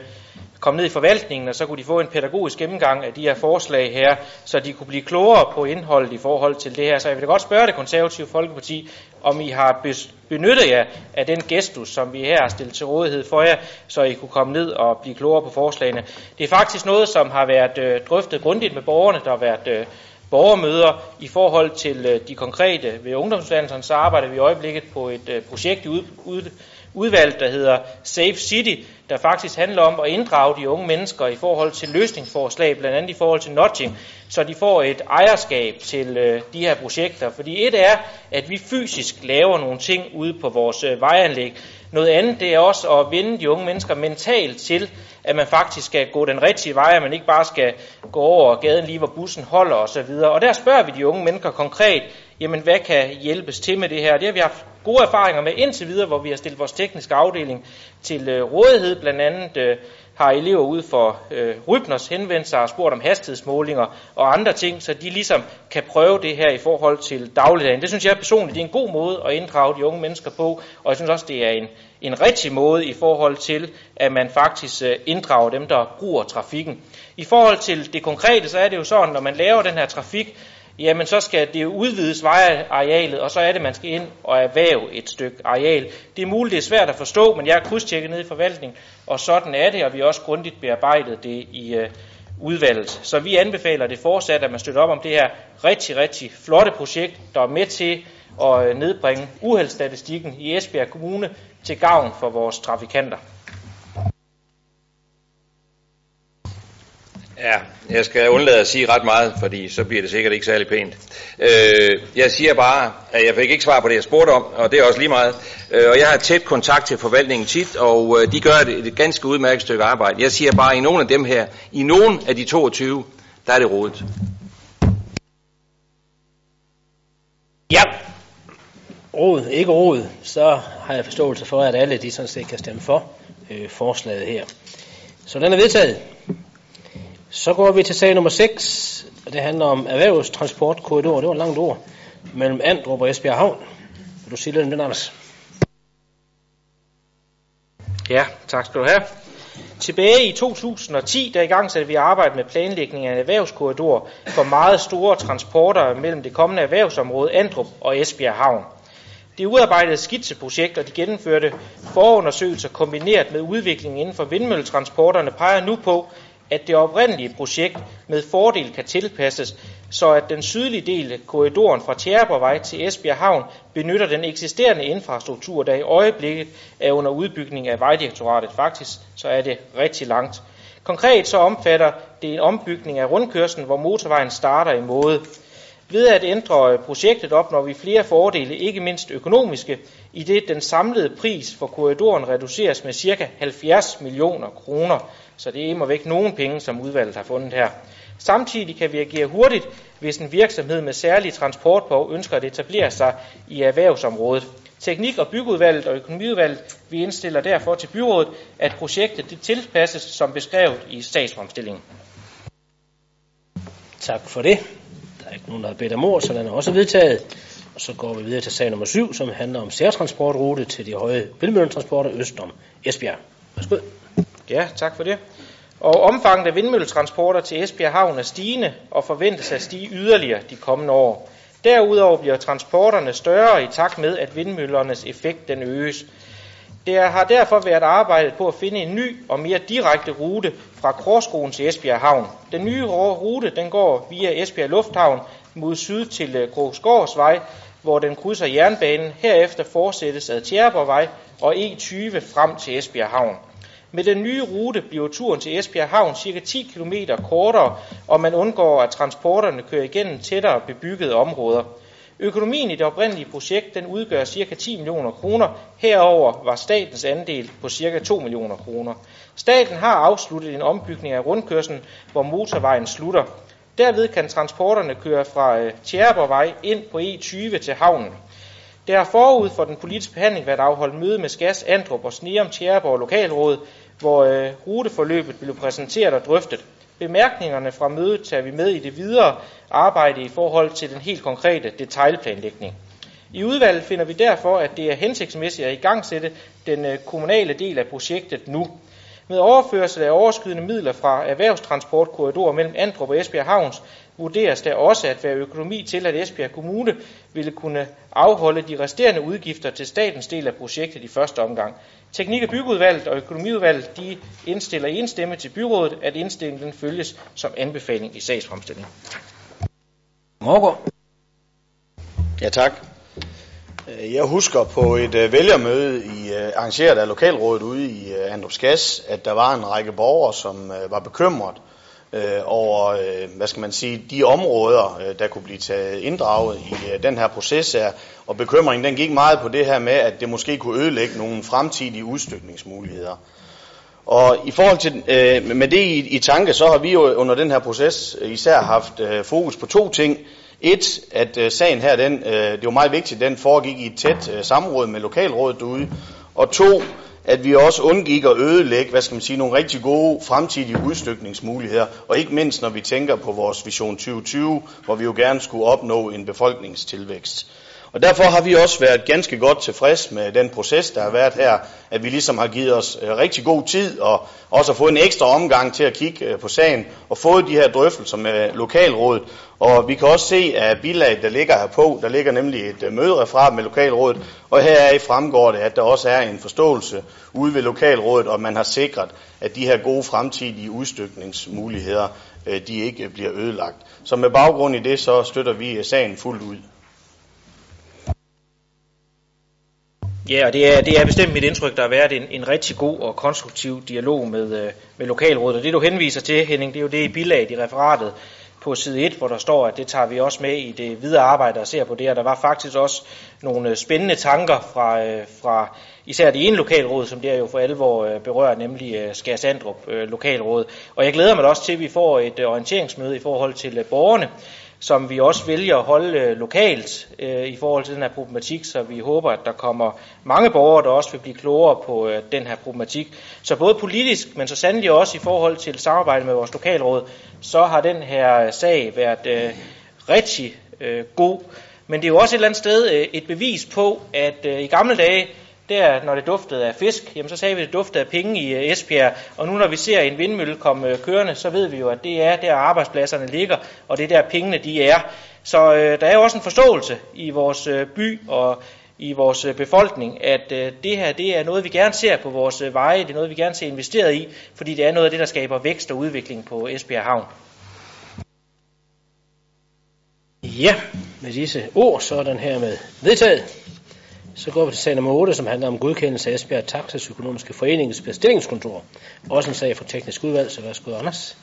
komme ned i forvaltningen, og så kunne de få en pædagogisk gennemgang af de her forslag her, så de kunne blive klogere på indholdet i forhold til det her. Så jeg vil da godt spørge det konservative Folkeparti, om I har benyttet jer af den gestus, som vi her har stillet til rådighed for jer, så I kunne komme ned og blive klogere på forslagene. Det er faktisk noget, som har været drøftet grundigt med borgerne. Der har været borgermøder i forhold til de konkrete. Ved ungdomsuddannelserne så arbejder vi i øjeblikket på et projekt i udvalg, der hedder Safe City, der faktisk handler om at inddrage de unge mennesker i forhold til løsningsforslag, blandt andet i forhold til nudging, så de får et ejerskab til de her projekter. Fordi et er, at vi fysisk laver nogle ting ude på vores vejanlæg. Noget andet, det er også at vende de unge mennesker mentalt til, at man faktisk skal gå den rigtige vej, at man ikke bare skal gå over gaden lige, hvor bussen holder osv. Og der spørger vi de unge mennesker konkret, jamen hvad kan hjælpes til med det her? Det har vi haft gode erfaringer med indtil videre, hvor vi har stillet vores tekniske afdeling til rådighed. Blandt andet har elever ude for Rybners henvendt sig og spurgt om hastighedsmålinger og andre ting, så de ligesom kan prøve det her i forhold til dagligdagen. Det synes jeg personligt, det er en god måde at inddrage de unge mennesker på, og jeg synes også, det er en rigtig måde i forhold til, at man faktisk inddrager dem, der bruger trafikken. I forhold til det konkrete, så er det jo sådan, når man laver den her trafik, jamen så skal det udvides vejarealet, og så er det, man skal ind og erhverve et stykke areal. Det er muligt, det er svært at forstå, men jeg har krydstjekket ned i forvaltningen, og sådan er det, og vi har også grundigt bearbejdet det i udvalget. Så vi anbefaler det fortsat, at man støtter op om det her rigtig, rigtig flotte projekt, der er med til at nedbringe uheldsstatistikken i Esbjerg Kommune til gavn for vores trafikanter. Ja, jeg skal undlade at sige ret meget, fordi så bliver det sikkert ikke særlig pænt. Jeg siger bare, at jeg fik ikke svar på det, jeg spurgte om, og det er også lige meget. Og jeg har tæt kontakt til forvaltningen tit, og de gør et ganske udmærket stykke arbejde. Jeg siger bare, at i nogle af dem her, i nogle af de 22, der er det rodet. Ja, rodet, ikke rodet, så har jeg forståelse for, at alle de sådan set kan stemme for forslaget her. Så den er vedtaget. Så går vi til sag nummer 6, og det handler om erhvervstransportkorridor. Det var et langt ord, mellem Andrup og Esbjerg Havn. Vil du sige lidt om den, Anders? Ja, tak skal du have. Tilbage i 2010, der igangsatte vi arbejdet med planlægning af en erhvervskorridor for meget store transporter mellem det kommende erhvervsområde Andrup og Esbjerg Havn. Det udarbejdede skitseprojekt og de gennemførte forundersøgelser kombineret med udviklingen inden for vindmølletransporterne peger nu på, at det oprindelige projekt med fordel kan tilpasses, så at den sydlige del af korridoren fra Tjæreborgvej til Esbjerg Havn benytter den eksisterende infrastruktur, der i øjeblikket er under udbygning af Vejdirektoratet. Faktisk så er det rigtig langt. Konkret så omfatter det en ombygning af rundkørslen, hvor motorvejen starter i Måde. Ved at ændre projektet opnår vi flere fordele, ikke mindst økonomiske, i det den samlede pris for korridoren reduceres med ca. 70 millioner kroner. Så det er imod væk nogen penge, som udvalget har fundet her. Samtidig kan vi agere hurtigt, hvis en virksomhed med særlige transportbehov ønsker at etablere sig i erhvervsområdet. Teknik- og byggeudvalget og økonomiudvalget, vi indstiller derfor til byrådet, at projektet det tilpasses som beskrevet i statsfremstillingen. Tak for det. Der er ikke nogen, der har bedt om ord, så den er også vedtaget. Og så går vi videre til sag nummer 7, som handler om særtransportrute til de høje vindmølletransporter øst om Esbjerg. Værsgo. Ja, tak for det. Og omfanget af vindmølletransporter til Esbjerg Havn er stigende og forventes at stige yderligere de kommende år. Derudover bliver transporterne større i takt med, at vindmøllernes effekt den øges. Der har derfor været arbejdet på at finde en ny og mere direkte rute fra Korskoen til Esbjerg Havn. Den nye rute den går via Esbjerg Lufthavn mod syd til Krogsgårdsvej, hvor den krydser jernbanen. Herefter fortsættes ad Tjæreborgvej og E20 frem til Esbjerg Havn. Med den nye rute bliver turen til Esbjerg Havn ca. 10 km kortere, og man undgår, at transporterne kører igennem tættere bebyggede områder. Økonomien i det oprindelige projekt den udgør ca. 10 millioner kroner. Herover var statens andel på ca. 2 millioner kroner. Staten har afsluttet en ombygning af rundkørslen, hvor motorvejen slutter. Derved kan transporterne køre fra Tjæreborgvej ind på E20 til havnen. Der har forud for den politiske behandling været afholdt møde med Skas, Andrup og Sneum, Tjæreborg Lokalråd, hvor ruteforløbet blev præsenteret og drøftet. Bemærkningerne fra mødet tager vi med i det videre arbejde i forhold til den helt konkrete detailplanlægning. I udvalget finder vi derfor, at det er hensigtsmæssigt at igangsætte den kommunale del af projektet nu. Med overførsel af overskydende midler fra erhvervstransportkorridorer mellem Andrup og Esbjerg Havns, vurderes der også at være økonomi til, at Esbjerg Kommune ville kunne afholde de resterende udgifter til statens del af projektet i første omgang. Teknik- og byggeudvalget og økonomiudvalget de indstiller enstemmigt til byrådet, at indstillingen følges som anbefaling i sagsfremstillingen. Ja, tak. Jeg husker på et vælgermøde arrangeret af lokalrådet ude i Andrupsgas, at der var en række borgere, som var bekymret over, de områder, der kunne blive taget inddraget i den her proces her. Og bekymringen den gik meget på det her med, at det måske kunne ødelægge nogle fremtidige udstykningsmuligheder. Og i forhold til med det i tanke, så har vi jo under den her proces især haft fokus på to ting. Et, at sagen her, det var meget vigtigt, den foregik i et tæt samråd med lokalrådet derude. Og to, at vi også undgik at ødelægge, nogle rigtig gode fremtidige udstykningsmuligheder. Og ikke mindst, når vi tænker på vores vision 2020, hvor vi jo gerne skulle opnå en befolkningstilvækst. Og derfor har vi også været ganske godt tilfreds med den proces, der har været her, at vi ligesom har givet os rigtig god tid og også har fået en ekstra omgang til at kigge på sagen og fået de her drøftelser med lokalrådet. Og vi kan også se, at bilaget, der ligger herpå, der ligger nemlig et mødereferat med lokalrådet, og heraf fremgår det, at der også er en forståelse ude ved lokalrådet, og man har sikret, at de her gode fremtidige udstykningsmuligheder, de ikke bliver ødelagt. Så med baggrund i det, så støtter vi sagen fuldt ud. Ja, og det er bestemt mit indtryk, der har været en rigtig god og konstruktiv dialog med lokalrådet. Og det, du henviser til, Henning, det er jo det i bilaget i referatet på side 1, hvor der står, at det tager vi også med i det videre arbejde og ser på det. Og der var faktisk også nogle spændende tanker fra især det ene lokalråd, som det er jo for alvor berører, nemlig Skærs Andrup lokalråd. Og jeg glæder mig også til, at vi får et orienteringsmøde i forhold til borgerne, som vi også vælger at holde lokalt i forhold til den her problematik, så vi håber, at der kommer mange borgere, der også vil blive klogere på den her problematik. Så både politisk, men så sandelig også i forhold til samarbejde med vores lokalråd, så har den her sag været rigtig god. Men det er jo også et eller andet sted et bevis på, at i gamle dage, når det duftede af fisk, jamen så sagde vi, at det duftede af penge i Esbjerg. Og nu når vi ser en vindmølle komme kørende, så ved vi jo, at det er der arbejdspladserne ligger, og det er der pengene de er. Så der er jo også en forståelse i vores by og i vores befolkning, at det her det er noget, vi gerne ser på vores veje, det er noget, vi gerne ser investeret i, fordi det er noget af det, der skaber vækst og udvikling på Esbjerg Havn. Ja, med disse ord, så er den her med vedtaget. Så går vi til sag nummer 8, som handler om godkendelse af Esbjerg Taxas Økonomiske Foreningens bestillingskontor. Også en sag fra teknisk udvalg, så værsgo Anders.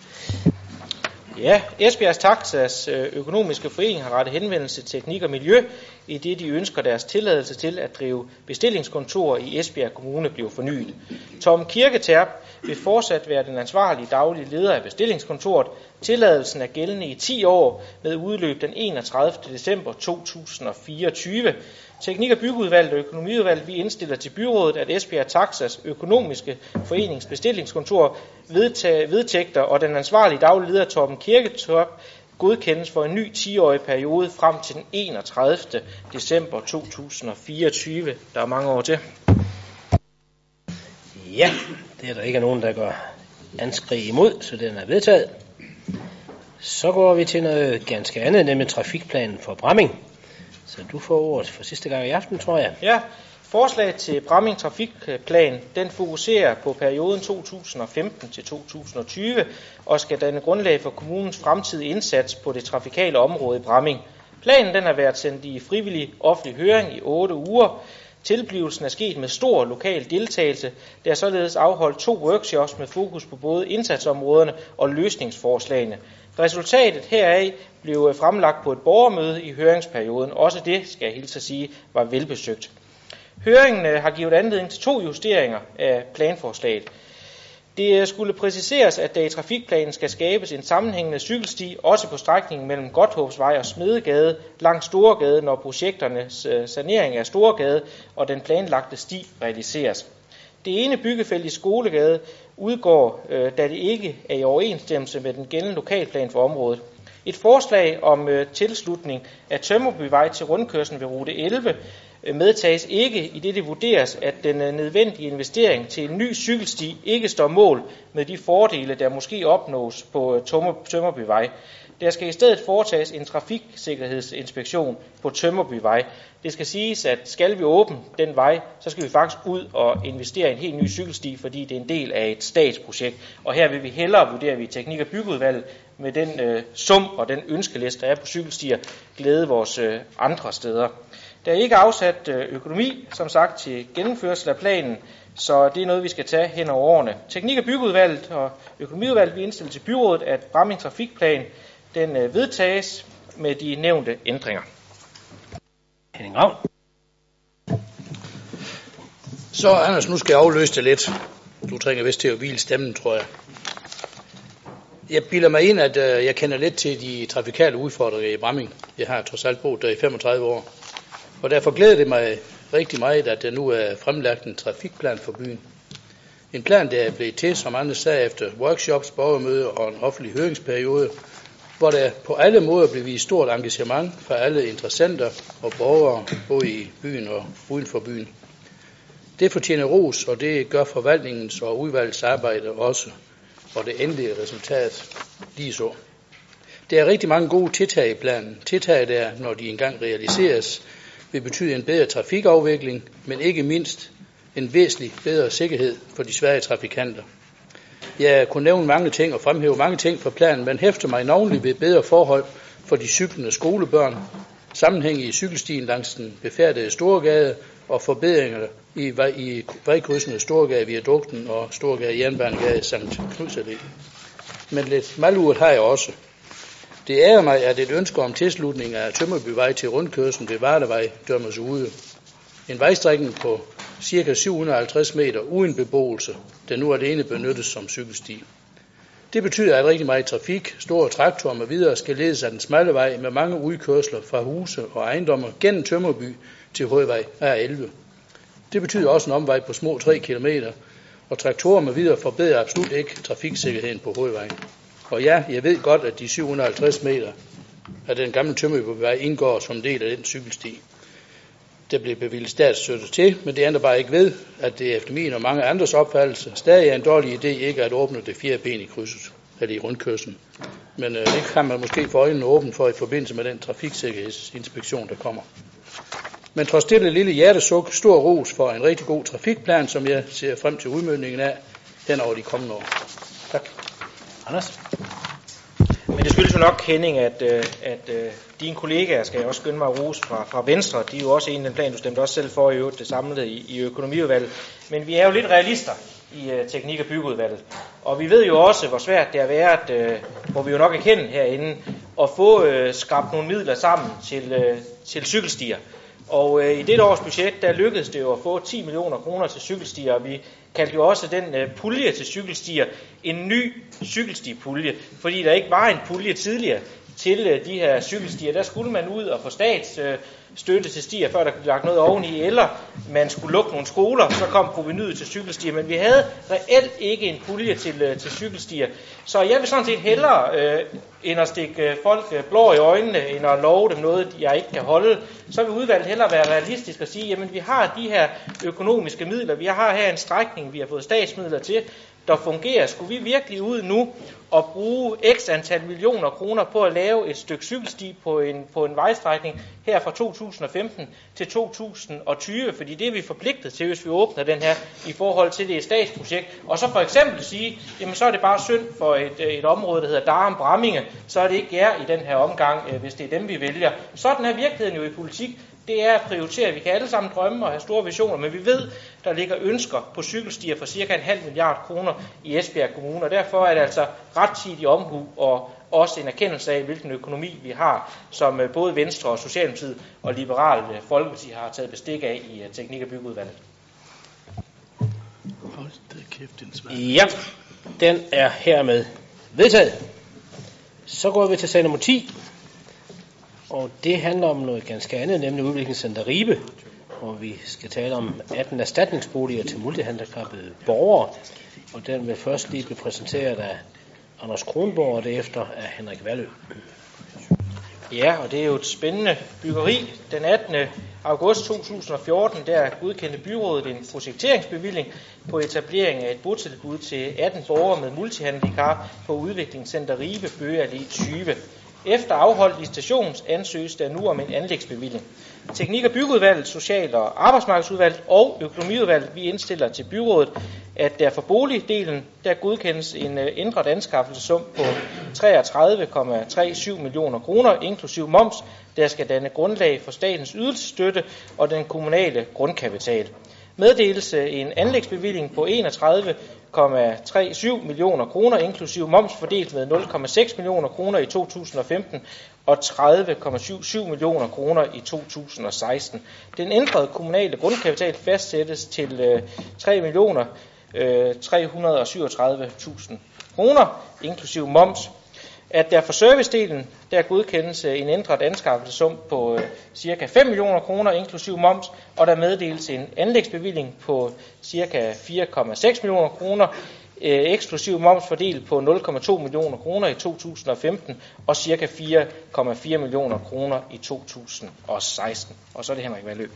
Ja, Esbjerg Taxas Økonomiske Forening har rettet henvendelse til teknik og miljø, i det de ønsker deres tilladelse til at drive bestillingskontor i Esbjerg Kommune bliver fornyet. Tom Kirketerp vil fortsat være den ansvarlige daglige leder af bestillingskontoret. Tilladelsen er gældende i 10 år med udløb den 31. december 2024. Teknik- og byggeudvalget og økonomiudvalget, vi indstiller til byrådet, at Esbjerg Taxas økonomiske forenings bestillingskontor vedtægter og den ansvarlige dagleder Torben Kirketorp godkendes for en ny 10-årig periode frem til den 31. december 2024. Der er mange år til. Ja, det er der ikke nogen, der gør anskrig imod, så den er vedtaget. Så går vi til noget ganske andet, nemlig trafikplanen for Bramming. Så du får ordet for sidste gang i aften, tror jeg. Ja, forslaget til Bramming Trafikplan, den fokuserer på perioden 2015-2020 og skal danne grundlag for kommunens fremtidige indsats på det trafikale område i Bramming. Planen den har været sendt i frivillig offentlig høring i 8 uger. Tilblivelsen er sket med stor lokal deltagelse. Der er således afholdt 2 workshops med fokus på både indsatsområderne og løsningsforslagene. Resultatet heraf blev fremlagt på et borgermøde i høringsperioden. Også det, skal jeg hilse at sige, var velbesøgt. Høringen har givet anledning til 2 justeringer af planforslaget. Det skulle præciseres, at der i trafikplanen skal skabes en sammenhængende cykelsti, også på strækningen mellem Godthåbsvej og Smedegade, langs Storgade, når projekternes sanering af Storgade og den planlagte sti realiseres. Det ene byggefelt i Skolegade udgår, da det ikke er i overensstemmelse med den gældende lokalplan for området. Et forslag om tilslutning af Tømmerbyvej til rundkørslen ved rute 11 medtages ikke, i det vurderes, at den nødvendige investering til en ny cykelsti ikke står mål med de fordele, der måske opnås på Tømmerbyvej. Der skal i stedet foretages en trafiksikkerhedsinspektion på Tømmerbyvej. Det skal siges, at skal vi åbne den vej, så skal vi faktisk ud og investere i en helt ny cykelsti, fordi det er en del af et statsprojekt. Og her vil vi hellere, vurderer vi teknik- og byggeudvalget, med den sum og den ønskeliste, der er på cykelstier, glæde vores andre steder. Der er ikke afsat økonomi, som sagt, til gennemførelse af planen, så det er noget, vi skal tage hen over årene. Teknik- og byggeudvalget og økonomiudvalget vil indstille til byrådet, at Bramming Trafikplan den vedtages med de nævnte ændringer. Henning Ravn. Så, Anders, nu skal jeg afløse det lidt. Du trænger vist til at hvile stemmen, tror jeg. Jeg bilder mig ind, at jeg kender lidt til de trafikale udfordringer i Bramming. Jeg har trods alt boet der i 35 år. Og derfor glæder det mig rigtig meget, at der nu er fremlagt en trafikplan for byen. En plan, der er blevet til, som Anders sagde, efter workshops, borgermøder og en offentlig høringsperiode, hvor der på alle måder blev vist stort engagement fra alle interessenter og borgere, både i byen og uden for byen. Det fortjener ros, og det gør forvaltningens og udvalgets arbejde også, og det endelige resultat lige så. Der er rigtig mange gode tiltag i planen. Tiltag der, når de engang realiseres, vil betyde en bedre trafikafvikling, men ikke mindst en væsentlig bedre sikkerhed for de svære trafikanter. Jeg kunne nævne mange ting og fremhæve mange ting fra planen, men hæfter mig navnlig ved bedre forhold for de cyklende skolebørn, sammenhæng i cykelstien langs den befærdede Storgade og forbedringer i vejkrydsene Storgade Viadukten og Storgade Jernbanegade samt Knuds Allé. Men lidt malurt har jeg også. Det ærer mig, at et ønske om tilslutning af Tømmerbyvej til rundkørslen ved Vardevej dømmes ude. En vejstrækning på ca. 750 meter uden beboelse, der nu alene benyttes som cykelsti. Det betyder, at rigtig meget trafik, store traktorer med videre skal ledes af den smalle vej med mange udkørsler fra huse og ejendommer gennem Tømmerby til hovedvej R11. Det betyder også en omvej på små 3 km, og traktorer med videre forbedrer absolut ikke trafiksikkerheden på hovedvejen. Og ja, jeg ved godt, at de 750 meter af den gamle Tømmerbyvej indgår som del af den cykelsti. Der blev bevilget statsstøtte til, men det ændrer bare ikke ved, at det efter min og mange andres opfattelse stadig er en dårlig idé ikke at åbne det fjerde ben i krydset, eller i rundkørslen. Men det kan man måske få øjnene åbent for i forbindelse med den trafiksikkerhedsinspektion, der kommer. Men trods det lille hjertesuk, stor ros for en rigtig god trafikplan, som jeg ser frem til udmøntningen af hen over de kommende år. Tak. Anders? Men det skyldes jo nok, Henning, at dine kollegaer, skal jeg også skynde mig at rose fra Venstre, de er jo også en af den plan, du stemte også selv for i øvrigt, det samlede i økonomiudvalget. Men vi er jo lidt realister i teknik- og byggeudvalget, og vi ved jo også, hvor svært det har været, hvor vi jo nok er kendt herinde, at få skrabt nogle midler sammen til cykelstier. Og i dette års budget, der lykkedes det jo at få 10 millioner kroner til cykelstier, og vi kaldte jo også den pulje til cykelstier en ny cykelstipulje, fordi der ikke var en pulje tidligere til de her cykelstier. Der skulle man ud og få støtte til stier, før der kunne blive lagt noget oveni, eller man skulle lukke nogle skoler, så kom provenyet til cykelstier, men vi havde reelt ikke en pulje til cykelstier. Så jeg vil sådan set hellere end at stikke folk blå i øjnene, end at love dem noget, jeg ikke kan holde. Så vil udvalget hellere være realistisk og sige, jamen vi har de her økonomiske midler, vi har her en strækning, vi har fået statsmidler til, der fungerer. Skulle vi virkelig ud nu og bruge x antal millioner kroner på at lave et stykke cykelsti på en vejstrækning her fra 2015 til 2020? Fordi det er vi forpligtet til, hvis vi åbner den her i forhold til det statsprojekt. Og så for eksempel sige, jamen så er det bare synd for et område, der hedder Darum-Bramminge, så er det ikke jer i den her omgang, hvis det er dem, vi vælger. Sådan er virkeligheden jo i politik. Det er at prioritere. Vi kan alle sammen drømme og have store visioner, men vi ved, der ligger ønsker på cykelstier for cirka 0,5 mia. kroner i Esbjerg Kommune, og derfor er det altså rettidig omhu og også en erkendelse af, hvilken økonomi vi har, som både Venstre og Socialdemokratiet og Liberale Folkeparti har taget bestik af i Teknik- og Byggeudvalget. Ja, den er hermed vedtaget. Så går vi til sag nummer 10. Og det handler om noget ganske andet, nemlig Udviklingscenter Ribe, hvor vi skal tale om 18 erstatningsboliger til multihandicappede borgere. Og den vil først lige blive præsenteret af Anders Kronborg, og derefter af Henrik Valø. Ja, og det er jo et spændende byggeri. Den 18. august 2014, der godkendte byrådet en projekteringsbevilling på etablering af et botilbud til 18 borgere med multihandicap på Udviklingscenter Ribe, Bøge Allé 20. Efter afholdt licitation ansøges der nu om en anlægsbevilling. Teknik- og Byggeudvalget, Social- og Arbejdsmarkedsudvalget og Økonomiudvalget, vi indstiller til byrådet, at der for boligdelen, der godkendes en ændret anskaffelsessum på 33,37 millioner kroner, inklusiv moms, der skal danne grundlag for statens ydelsesstøtte og den kommunale grundkapital. Meddelelse en anlægsbevilling på 31,37 millioner kroner, inklusive moms, fordelt med 0,6 millioner kroner i 2015 og 30,77 millioner kroner i 2016. Den ændrede kommunale grundkapital fastsættes til 3.337.000 kroner, inklusive moms. At der for servicedelen, der godkendes en ændret anskaffelsessum på ca. 5 millioner kroner, inklusiv moms, og der meddeles en anlægsbevilling på ca. 4,6 millioner kroner, eksklusiv moms fordelt på 0,2 millioner kroner i 2015 og ca. 4,4 millioner kroner i 2016. Og så er det Henrik Valø.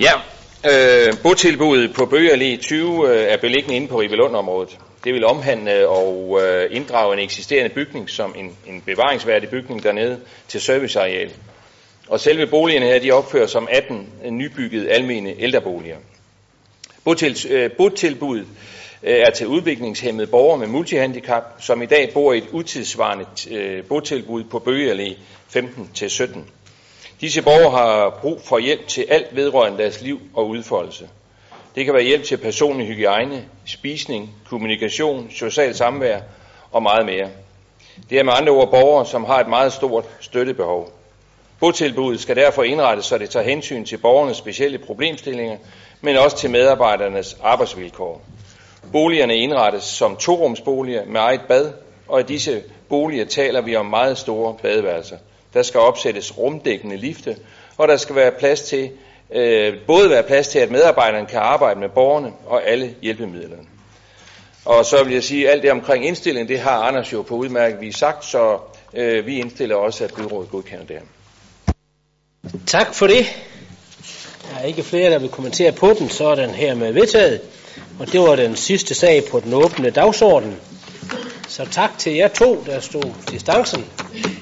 Ja, botilbuddet på Bøge Allé 20 er beliggende inde på Ribe-Lund-området. Det vil omhandle og inddrage en eksisterende bygning som en bevaringsværdig bygning dernede til serviceareal. Og selve boligerne her, de opfører som 18 nybyggede almene ældreboliger. Botilbuddet er til udviklingshæmmede borgere med multihandicap, som i dag bor i et utidssvarende botilbud på Bøge Allé 15-17. Disse borgere har brug for hjælp til alt vedrørende deres liv og udfoldelse. Det kan være hjælp til personlig hygiejne, spisning, kommunikation, socialt samvær og meget mere. Det er med andre ord borgere, som har et meget stort støttebehov. Botilbuddet skal derfor indrettes, så det tager hensyn til borgernes specielle problemstillinger, men også til medarbejdernes arbejdsvilkår. Boligerne indrettes som torumsboliger med eget bad, og i disse boliger taler vi om meget store badeværelser. Der skal opsættes rumdækkende lifte, og der skal være plads til, at medarbejderne kan arbejde med borgerne og alle hjælpemidlerne. Og så vil jeg sige, at alt det omkring indstillingen, det har Anders jo på udmærket vis sagt, så vi indstiller også, at byrådet godkender det. Tak for det. Der er ikke flere, der vil kommentere på den, så er den hermed vedtaget. Og det var den sidste sag på den åbne dagsorden. Så tak til jer to, der stod distancen.